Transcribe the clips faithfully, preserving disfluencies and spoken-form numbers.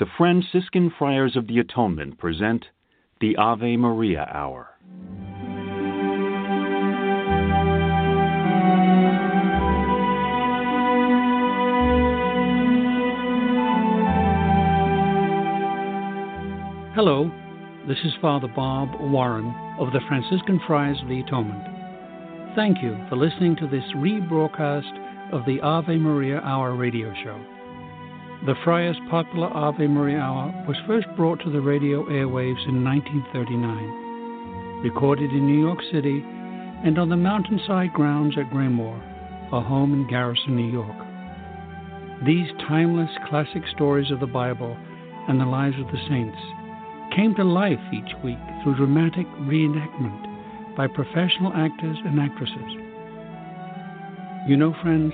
The Franciscan Friars of the Atonement present the Ave Maria Hour. Hello, this is Father Bob Warren of the Franciscan Friars of the Atonement. Thank you for listening to this rebroadcast of the Ave Maria Hour radio show. The Friars' popular Ave Maria Hour was first brought to the radio airwaves in nineteen thirty-nine, recorded in New York City and on the mountainside grounds at Graymoor, a home in Garrison, New York. These timeless classic stories of the Bible and the lives of the saints came to life each week through dramatic reenactment by professional actors and actresses. You know, friends,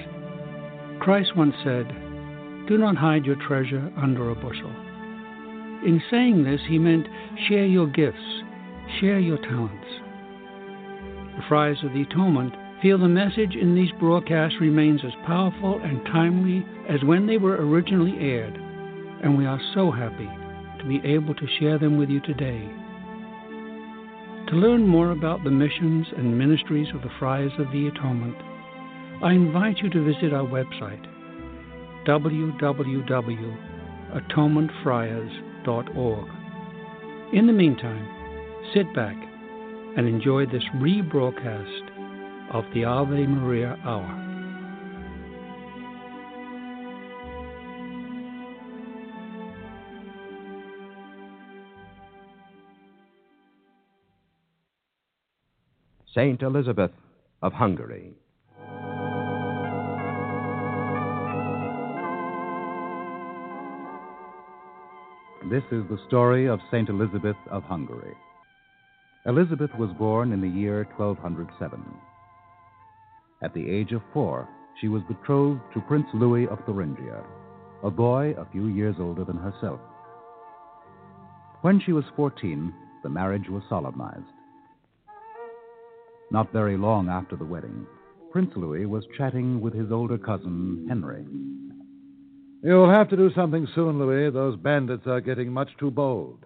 Christ once said, "Do not hide your treasure under a bushel." In saying this, he meant share your gifts, share your talents. The Friars of the Atonement feel the message in these broadcasts remains as powerful and timely as when they were originally aired, and we are so happy be able to share them with you today. To learn more about the missions and ministries of the Friars of the Atonement, I invite you to visit our website, w w w dot atonement friars dot org. In the meantime, sit back and enjoy this rebroadcast of the Ave Maria Hour. Saint Elizabeth of Hungary. This is the story of Saint Elizabeth of Hungary. Elizabeth was born in the year twelve oh seven. At the age of four, she was betrothed to Prince Louis of Thuringia, a boy a few years older than herself. When she was fourteen, the marriage was solemnized. Not very long after the wedding, Prince Louis was chatting with his older cousin, Henry. "You'll have to do something soon, Louis. Those bandits are getting much too bold.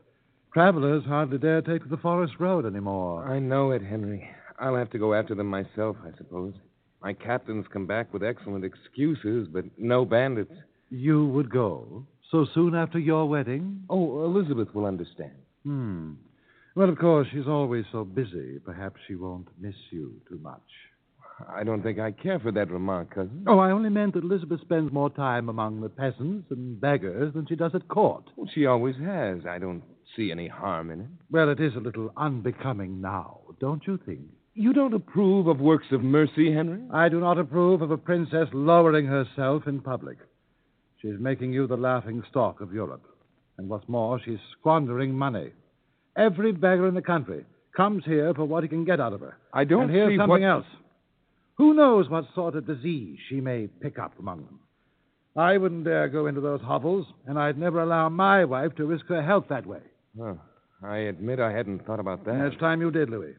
Travelers hardly dare take to the forest road anymore." "I know it, Henry. I'll have to go after them myself, I suppose. My captain's come back with excellent excuses, but no bandits." "You would go so soon after your wedding?" "Oh, Elizabeth will understand." Hmm. "Well, of course, she's always so busy. Perhaps she won't miss you too much." "I don't think I care for that remark, cousin." "Oh, I only meant that Elizabeth spends more time among the peasants and beggars than she does at court." "Well, she always has. I don't see any harm in it." "Well, it is a little unbecoming now, don't you think?" "You don't approve of works of mercy, Henry?" "I do not approve of a princess lowering herself in public. She's making you the laughing stock of Europe. And what's more, she's squandering money. Every beggar in the country comes here for what he can get out of her. I don't and here's see something what... else. Who knows what sort of disease she may pick up among them? I wouldn't dare go into those hovels, and I'd never allow my wife to risk her health that way." "Huh. I admit I hadn't thought about that." "And it's time you did, Louis.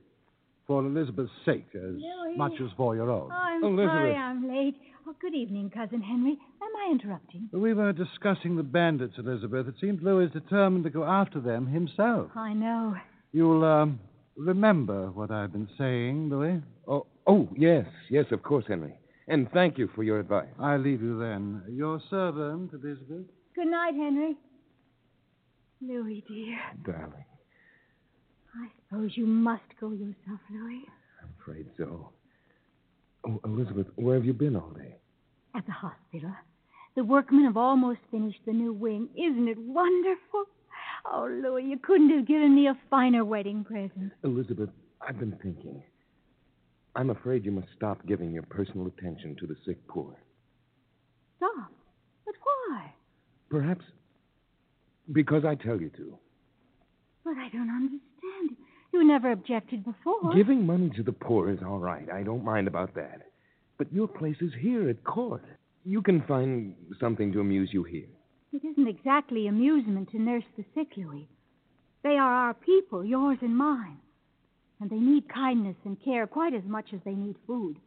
For Elizabeth's sake, as Louis. much as for your own." "Oh, I'm Elizabeth. sorry I'm late. Oh, good evening, Cousin Henry. Am I interrupting?" "We were discussing the bandits, Elizabeth. It seems Louis is determined to go after them himself." "I know." "You'll um, remember what I've been saying, Louis?" Oh, oh, yes, yes, of course, Henry. And thank you for your advice." "I leave you then. Your servant, Elizabeth." "Good night, Henry. Louis, dear." "Darling." "I suppose you must go yourself, Louis." "I'm afraid so. Oh, Elizabeth, where have you been all day?" "At the hospital. The workmen have almost finished the new wing. Isn't it wonderful? Oh, Louis, you couldn't have given me a finer wedding present." "Elizabeth, I've been thinking. I'm afraid you must stop giving your personal attention to the sick poor." "Stop? But why?" "Perhaps because I tell you to." "But I don't understand. You never objected before." "Giving money to the poor is all right. I don't mind about that. But your place is here at court. You can find something to amuse you here." "It isn't exactly amusement to nurse the sick, Louis. They are our people, yours and mine. And they need kindness and care quite as much as they need food.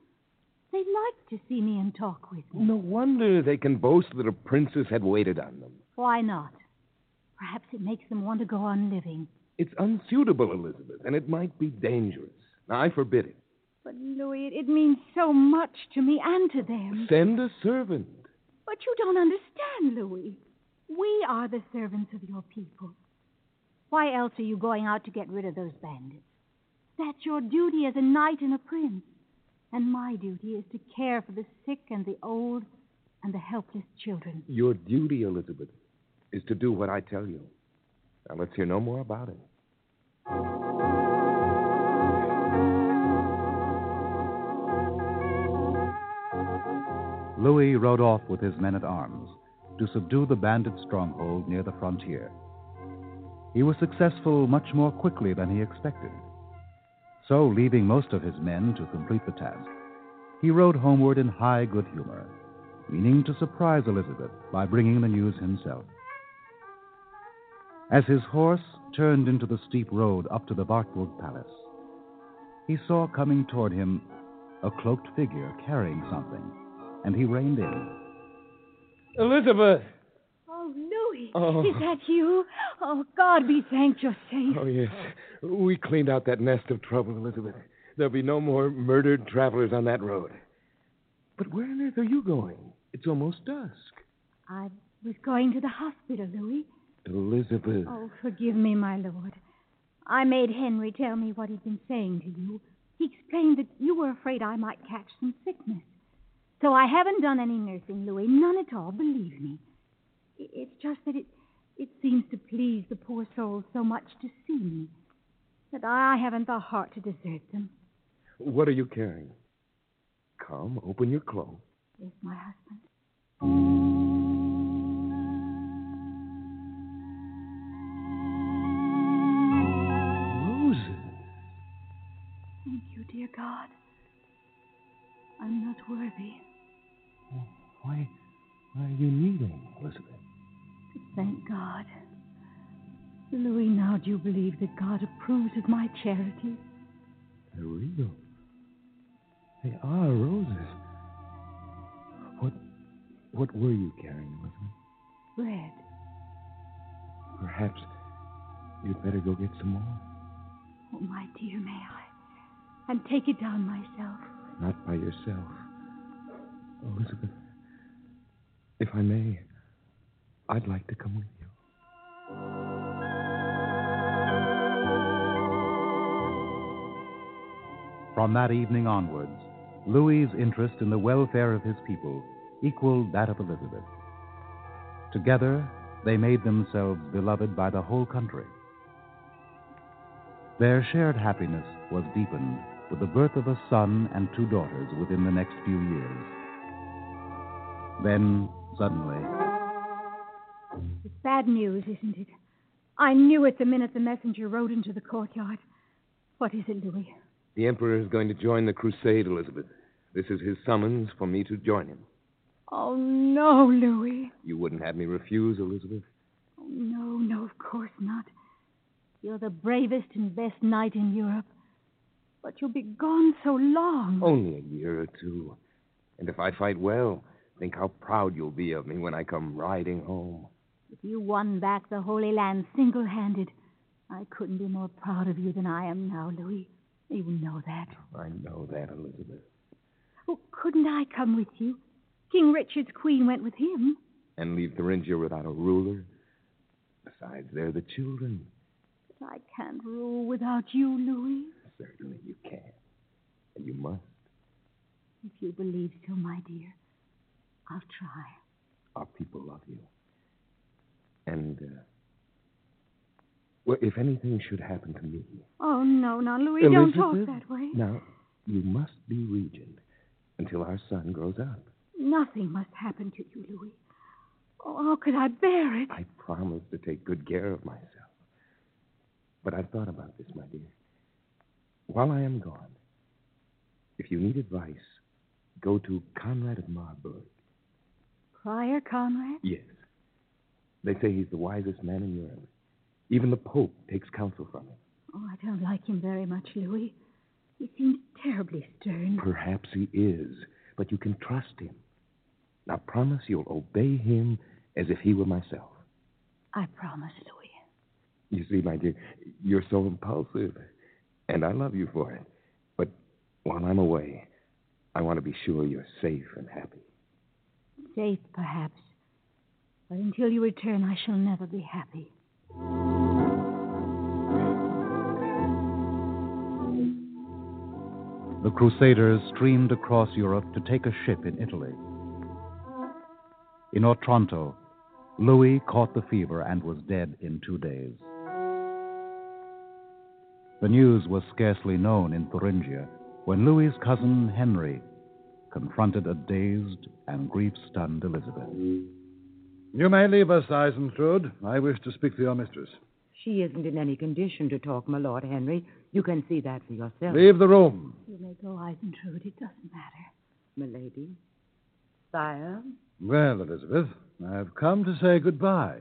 They like to see me and talk with me." "No wonder they can boast that a princess had waited on them." "Why not? Perhaps it makes them want to go on living. It's unsuitable, Elizabeth, and it might be dangerous. I forbid it. But, Louis, it means so much to me and to them. Send a servant. But you don't understand, Louis. We are the servants of your people. Why else are you going out to get rid of those bandits? That's your duty as a knight and a prince. And my duty is to care for the sick and the old and the helpless children. Your duty, Elizabeth, is to do what I tell you. Now, let's hear no more about it. Louis rode off with his men-at-arms to subdue the bandit stronghold near the frontier. He was successful much more quickly than he expected. So, leaving most of his men to complete the task, he rode homeward in high good humor, meaning to surprise Elizabeth by bringing the news himself. As his horse turned into the steep road up to the Wartburg Palace, he saw coming toward him a cloaked figure carrying something, and he reined in. Elizabeth! Oh, Louis, oh. Is that you? Oh, God be thanked, you're safe. Oh, yes. We cleaned out that nest of trouble, Elizabeth. There'll be no more murdered travelers on that road. But where on earth are you going? It's almost dusk. I was going to the hospital, Louis. Elizabeth. Oh, forgive me, my lord. I made Henry tell me what he'd been saying to you. He explained that you were afraid I might catch some sickness. So I haven't done any nursing, Louis. None at all, believe me. It's just that it, it seems to please the poor souls so much to see me that I haven't the heart to desert them. What are you carrying? Come, open your cloak. Yes, my husband. Roses. Thank you, dear God. I'm not worthy. Well, why, why are you kneeling, Elizabeth? To thank God. Louis, now do you believe that God approves of my charity? There we go. They are roses. What what were you carrying, Elizabeth? Bread. Perhaps you'd better go get some more. Oh, my dear, may I? And take it down myself. Not by yourself. Elizabeth, if I may, I'd like to come with you. From that evening onwards, Louis's interest in the welfare of his people equaled that of Elizabeth. Together, they made themselves beloved by the whole country. Their shared happiness was deepened with the birth of a son and two daughters within the next few years. Then, suddenly... It's bad news, isn't it? I knew it the minute the messenger rode into the courtyard. What is it, Louis? The Emperor is going to join the crusade, Elizabeth. This is his summons for me to join him. Oh, no, Louis. You wouldn't have me refuse, Elizabeth? Oh, no, no, of course not. You're the bravest and best knight in Europe. But you'll be gone so long. Only a year or two. And if I fight well, think how proud you'll be of me when I come riding home. If you won back the Holy Land single-handed, I couldn't be more proud of you than I am now, Louis. You know that. I know that, Elizabeth. Oh, couldn't I come with you? King Richard's queen went with him. And leave Thuringia without a ruler? Besides, they're the children. But I can't rule without you, Louis. Certainly you can. And you must. If you believe so, my dear, I'll try. Our people love you. And, uh... well, if anything should happen to me... Oh, no, no, Louis, Elizabeth, don't talk that way. Now, you must be regent until our son grows up. Nothing must happen to you, Louis. Oh, how could I bear it? I promised to take good care of myself. But I've thought about this, my dear. While I am gone, if you need advice, go to Conrad of Marburg. Prior Conrad? Yes. They say he's the wisest man in Europe. Even the Pope takes counsel from him. Oh, I don't like him very much, Louis. He seems terribly stern. Perhaps he is, but you can trust him. Now promise you'll obey him as if he were myself. I promise, Louis. You see, my dear, you're so impulsive, and I love you for it. But while I'm away, I want to be sure you're safe and happy. Safe, perhaps. But until you return, I shall never be happy. The Crusaders streamed across Europe to take a ship in Italy. In Otranto, Louis caught the fever and was dead in two days. The news was scarcely known in Thuringia when Louis's cousin Henry confronted a dazed and grief-stunned Elizabeth. You may leave us, Isentrude. I wish to speak to your mistress. She isn't in any condition to talk, my Lord Henry. You can see that for yourself. Leave the room. You may go, Isentrude. It doesn't matter. My lady. Sire. Well, Elizabeth, I've come to say goodbye.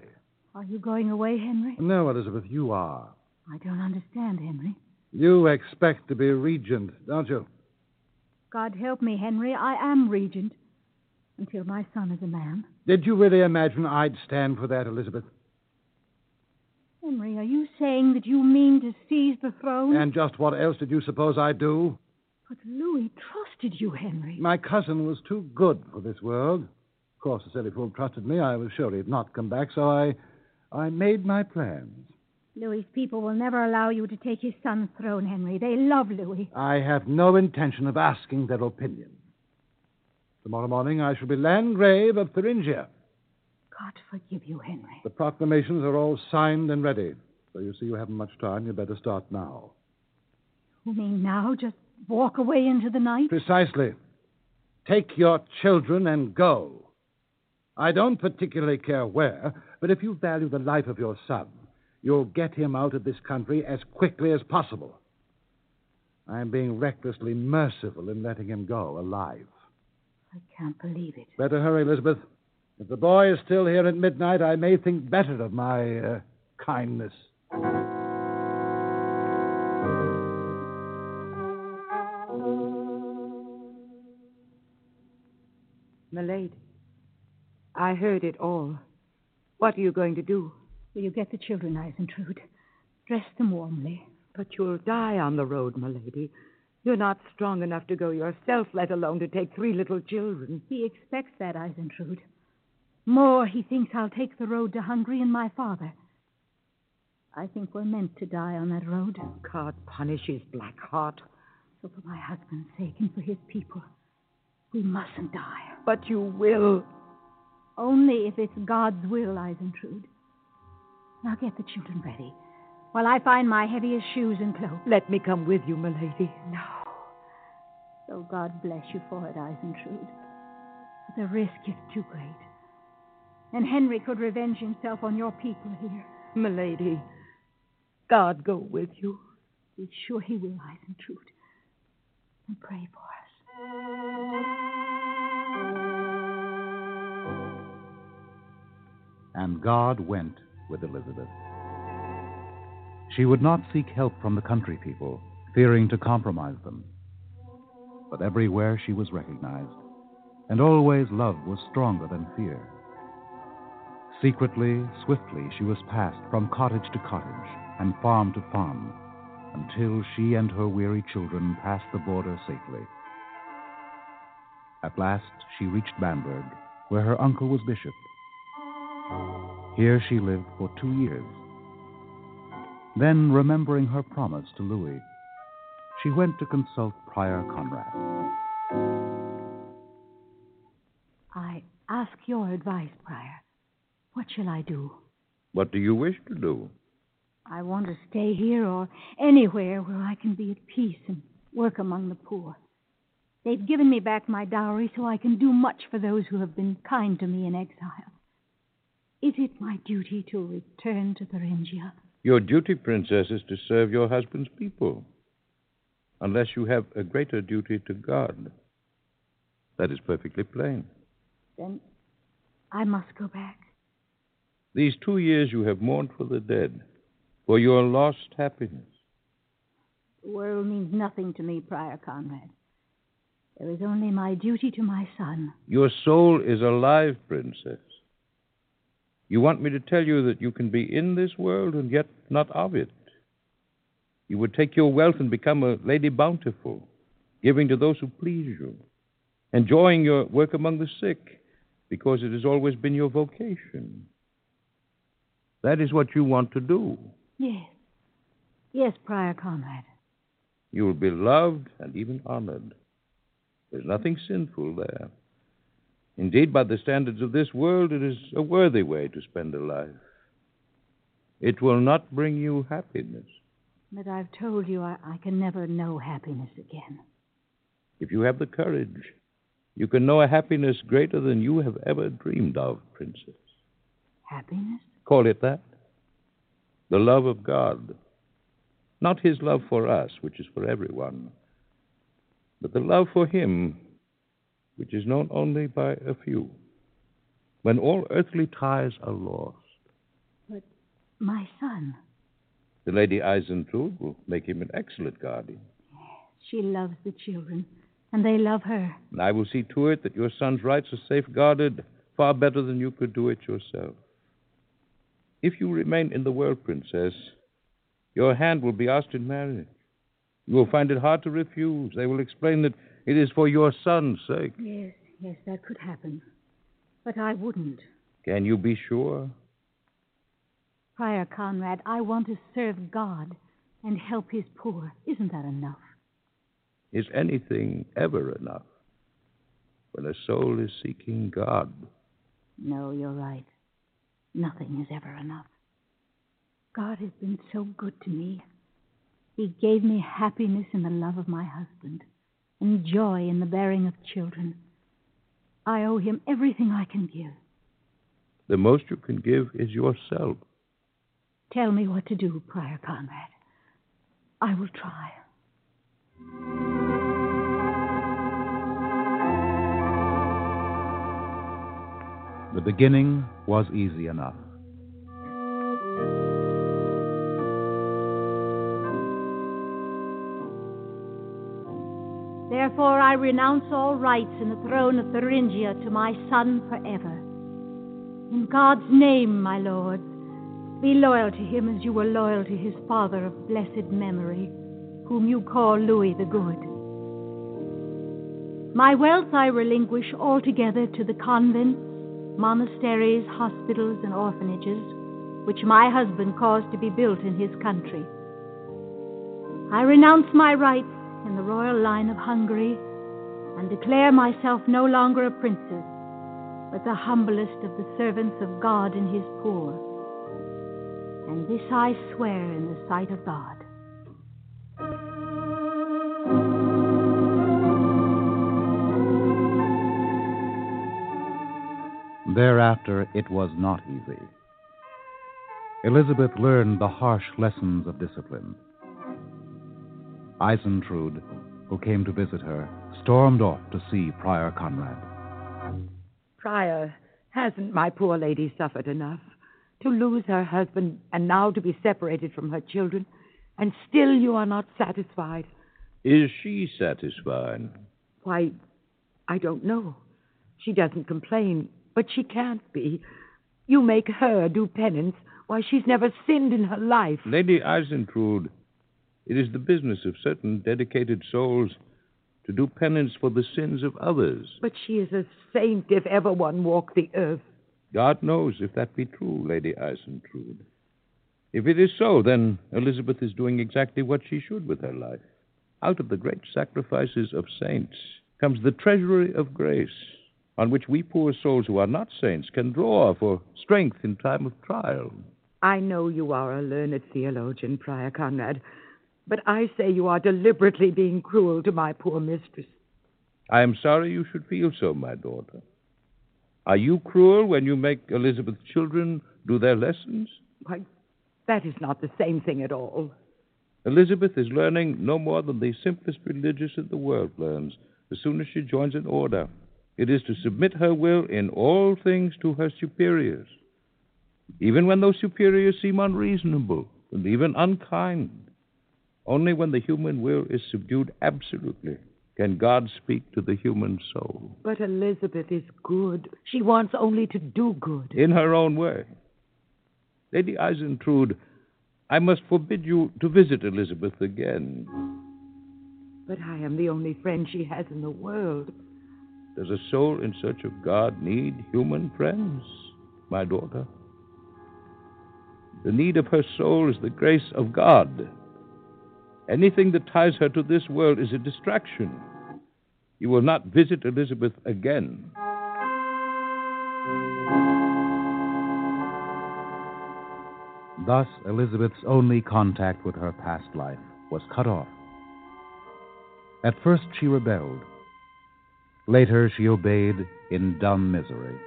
Are you going away, Henry? No, Elizabeth, you are. I don't understand, Henry. You expect to be regent, don't you? God help me, Henry. I am regent. Until my son is a man. Did you really imagine I'd stand for that, Elizabeth? Henry, are you saying that you mean to seize the throne? And just what else did you suppose I'd do? But Louis trusted you, Henry. My cousin was too good for this world. Of course, the silly fool trusted me. I was sure he'd not come back, so I, I made my plans. Louis's people will never allow you to take his son's throne, Henry. They love Louis. I have no intention of asking their opinion. Tomorrow morning I shall be Landgrave of Thuringia. God forgive you, Henry. The proclamations are all signed and ready. So you see you haven't much time. You'd better start now. You mean now? Just walk away into the night? Precisely. Take your children and go. I don't particularly care where, but if you value the life of your son, you'll get him out of this country as quickly as possible. I am being recklessly merciful in letting him go alive. I can't believe it. Better hurry, Elizabeth. If the boy is still here at midnight, I may think better of my uh, kindness. Milady, I heard it all. What are you going to do? Will you get the children, Isentrude? Dress them warmly. But you'll die on the road, my lady. You're not strong enough to go yourself, let alone to take three little children. He expects that, Isentrude. More, he thinks I'll take the road to Hungary and my father. I think we're meant to die on that road. God punish his black heart. So for my husband's sake and for his people, we mustn't die. But you will. Only if it's God's will, Isentrude. Now get the children ready, while I find my heaviest shoes and clothes. Let me come with you, my lady. No. So God bless you for it, Isentrude. But the risk is too great. And Henry could revenge himself on your people here. My lady, God go with you. Be sure he will, Isentrude. And pray for us. And God went with Elizabeth. She would not seek help from the country people, fearing to compromise them. But everywhere she was recognized, and always love was stronger than fear. Secretly, swiftly, she was passed from cottage to cottage and farm to farm until she and her weary children passed the border safely. At last, she reached Bamberg, where her uncle was bishop. Here she lived for two years. Then, remembering her promise to Louis, she went to consult Prior Conrad. I ask your advice, Prior. What shall I do? What do you wish to do? I want to stay here or anywhere where I can be at peace and work among the poor. They've given me back my dowry so I can do much for those who have been kind to me in exile. Is it my duty to return to Thuringia? Your duty, Princess, is to serve your husband's people. Unless you have a greater duty to God. That is perfectly plain. Then I must go back. These two years you have mourned for the dead, for your lost happiness. The world means nothing to me, Prior Conrad. There is only my duty to my son. Your soul is alive, Princess. You want me to tell you that you can be in this world and yet not of it. You would take your wealth and become a Lady Bountiful, giving to those who please you, enjoying your work among the sick, because it has always been your vocation. That is what you want to do. Yes. Yes, Prior Conrad. You will be loved and even honored. There's nothing sinful there. Indeed, by the standards of this world, it is a worthy way to spend a life. It will not bring you happiness. But I've told you I, I can never know happiness again. If you have the courage, you can know a happiness greater than you have ever dreamed of, Princess. Happiness? Call it that. The love of God. Not his love for us, which is for everyone, but the love for him, which is known only by a few, when all earthly ties are lost. But my son... The Lady Isentrude will make him an excellent guardian. She loves the children, and they love her. And I will see to it that your son's rights are safeguarded far better than you could do it yourself. If you remain in the world, Princess, your hand will be asked in marriage. You will find it hard to refuse. They will explain that it is for your son's sake. Yes, yes, that could happen. But I wouldn't. Can you be sure? Prior Conrad, I want to serve God and help his poor. Isn't that enough? Is anything ever enough when a soul is seeking God? No, you're right. Nothing is ever enough. God has been so good to me. He gave me happiness in the love of my husband and joy in the bearing of children. I owe him everything I can give. The most you can give is yourself. Tell me what to do, Prior Conrad. I will try. The beginning was easy enough. Therefore I renounce all rights in the throne of Thuringia to my son forever. In God's name, my lord, be loyal to him as you were loyal to his father of blessed memory, whom you call Louis the Good. My wealth I relinquish altogether to the convents, monasteries, hospitals, and orphanages, which my husband caused to be built in his country. I renounce my rights in the royal line of Hungary and declare myself no longer a princess, but the humblest of the servants of God and his poor. And this I swear in the sight of God. Thereafter, it was not easy. Elizabeth learned the harsh lessons of discipline. Isentrude, who came to visit her, stormed off to see Prior Conrad. Prior, hasn't my poor lady suffered enough? To lose her husband and now to be separated from her children, and still you are not satisfied. Is she satisfied? Why, I don't know. She doesn't complain, but she can't be. You make her do penance. Why, she's never sinned in her life. Lady Isentrude, it is the business of certain dedicated souls to do penance for the sins of others. But she is a saint if ever one walked the earth. God knows if that be true, Lady Isentrude. If it is so, then Elizabeth is doing exactly what she should with her life. Out of the great sacrifices of saints comes the treasury of grace, on which we poor souls who are not saints can draw for strength in time of trial. I know you are a learned theologian, Prior Conrad, but I say you are deliberately being cruel to my poor mistress. I am sorry you should feel so, my daughter. Are you cruel when you make Elizabeth's children do their lessons? Why, that is not the same thing at all. Elizabeth is learning no more than the simplest religious in the world learns as soon as she joins an order. It is to submit her will in all things to her superiors, even when those superiors seem unreasonable and even unkind, only when the human will is subdued absolutely Can God speak to the human soul? But Elizabeth is good. She wants only to do good. In her own way. Lady Isentrude, I must forbid you to visit Elizabeth again. But I am the only friend she has in the world. Does a soul in search of God need human friends, my daughter? The need of her soul is the grace of God. Anything that ties her to this world is a distraction. You will not visit Elizabeth again. Thus, Elizabeth's only contact with her past life was cut off. At first, she rebelled. Later, she obeyed in dumb misery.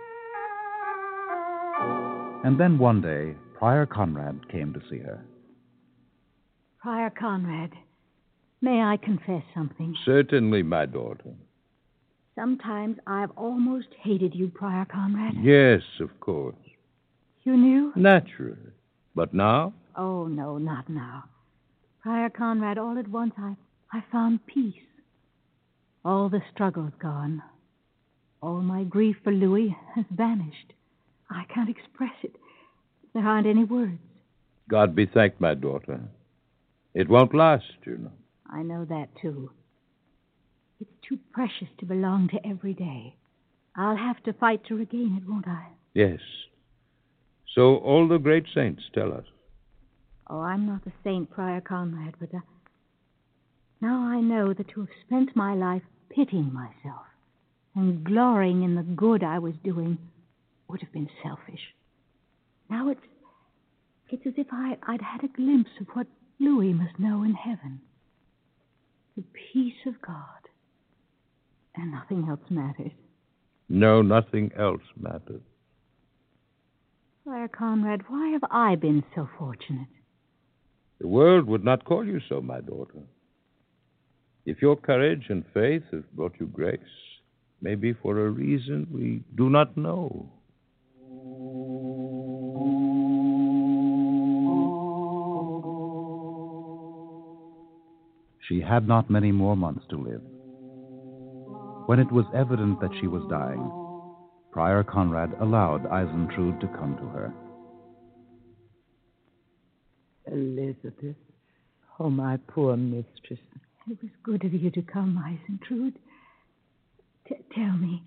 And then one day, Prior Conrad came to see her. Prior Conrad, may I confess something? Certainly, my daughter. Sometimes I've almost hated you, Prior Conrad. Yes, of course. You knew? Naturally. But now? Oh, no, not now. Prior Conrad, all at once I, I found peace. All the struggle's gone. All my grief for Louis has vanished. I can't express it. There aren't any words. God be thanked, my daughter. It won't last, you know. I know that, too. It's too precious to belong to every day. I'll have to fight to regain it, won't I? Yes. So all the great saints tell us. Oh, I'm not a saint, Prior Conrad, but uh, now I know that to have spent my life pitying myself and glorying in the good I was doing would have been selfish. Now it's, it's as if I, I'd had a glimpse of what Louis must know in heaven. The peace of God. And nothing else matters. No, nothing else matters. Prior Conrad, why have I been so fortunate? The world would not call you so, my daughter. If your courage and faith have brought you grace, maybe for a reason we do not know. She had not many more months to live. When it was evident that she was dying, Prior Conrad allowed Isentrude to come to her. Elizabeth, oh, my poor mistress. It was good of you to come, Isentrude. T- tell me,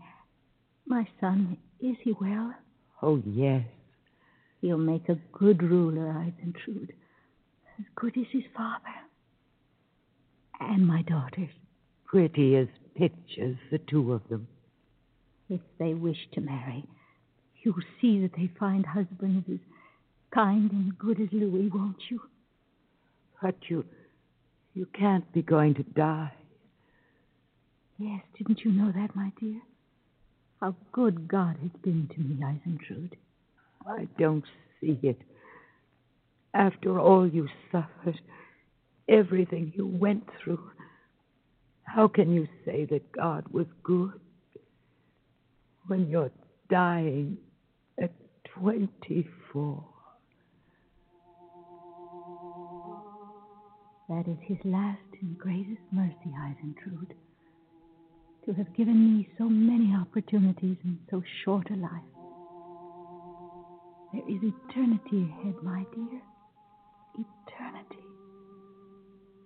my son, is he well? Oh, yes. He'll make a good ruler, Isentrude. As good as his father. And my daughters. Pretty as pictures, the two of them. If they wish to marry, you'll see that they find husbands as kind and good as Louis, won't you? But you, you can't be going to die. Yes, didn't you know that, my dear? How good God has been to me, Isentrude. I don't see it. After all you suffered, everything you went through, how can you say that God was good? When you're dying at twenty-four. That is his last and greatest mercy, Isentrude. To have given me so many opportunities in so short a life. There is eternity ahead, my dear. Eternity.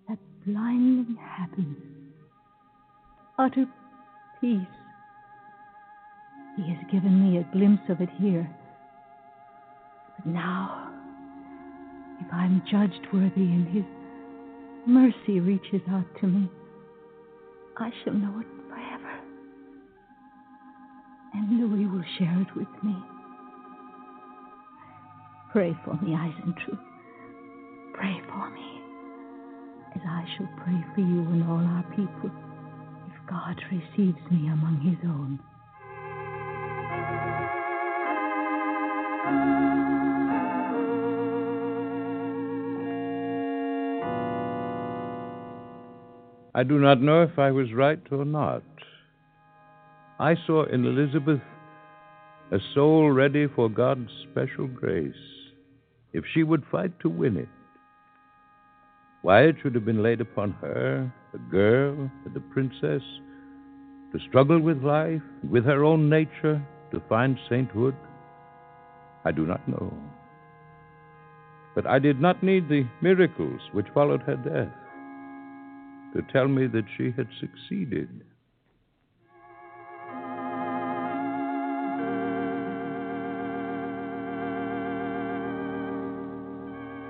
That blinding happiness. Utter peace. He has given me a glimpse of it here. But now, if I'm judged worthy and his mercy reaches out to me, I shall know it forever. And Louis will share it with me. Pray for me, Isentrude. Pray for me, as I shall pray for you and all our people, if God receives me among his own. I do not know if I was right or not. I saw in Elizabeth a soul ready for God's special grace, if she would fight to win it. Why it should have been laid upon her, the girl, the princess, to struggle with life, with her own nature, to find sainthood, I do not know. But I did not need the miracles which followed her death to tell me that she had succeeded.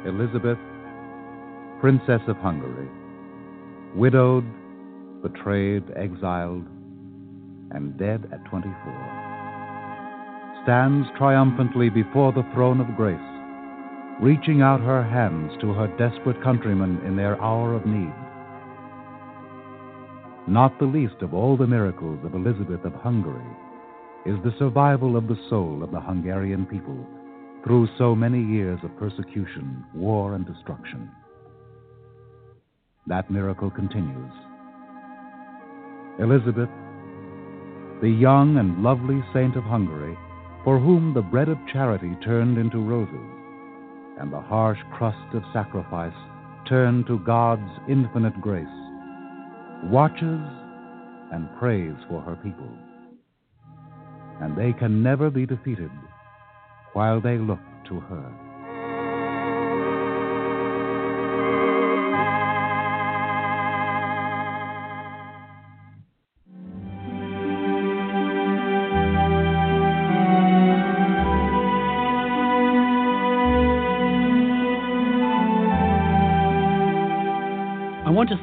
Elizabeth, Princess of Hungary, widowed, betrayed, exiled, and dead at twenty-four, stands triumphantly before the throne of grace, reaching out her hands to her desperate countrymen in their hour of need. Not the least of all the miracles of Elizabeth of Hungary is the survival of the soul of the Hungarian people through so many years of persecution, war, and destruction. That miracle continues. Elizabeth, the young and lovely saint of Hungary, for whom the bread of charity turned into roses, and the harsh crust of sacrifice turned to God's infinite grace, watches and prays for her people. And they can never be defeated while they look to her. I want to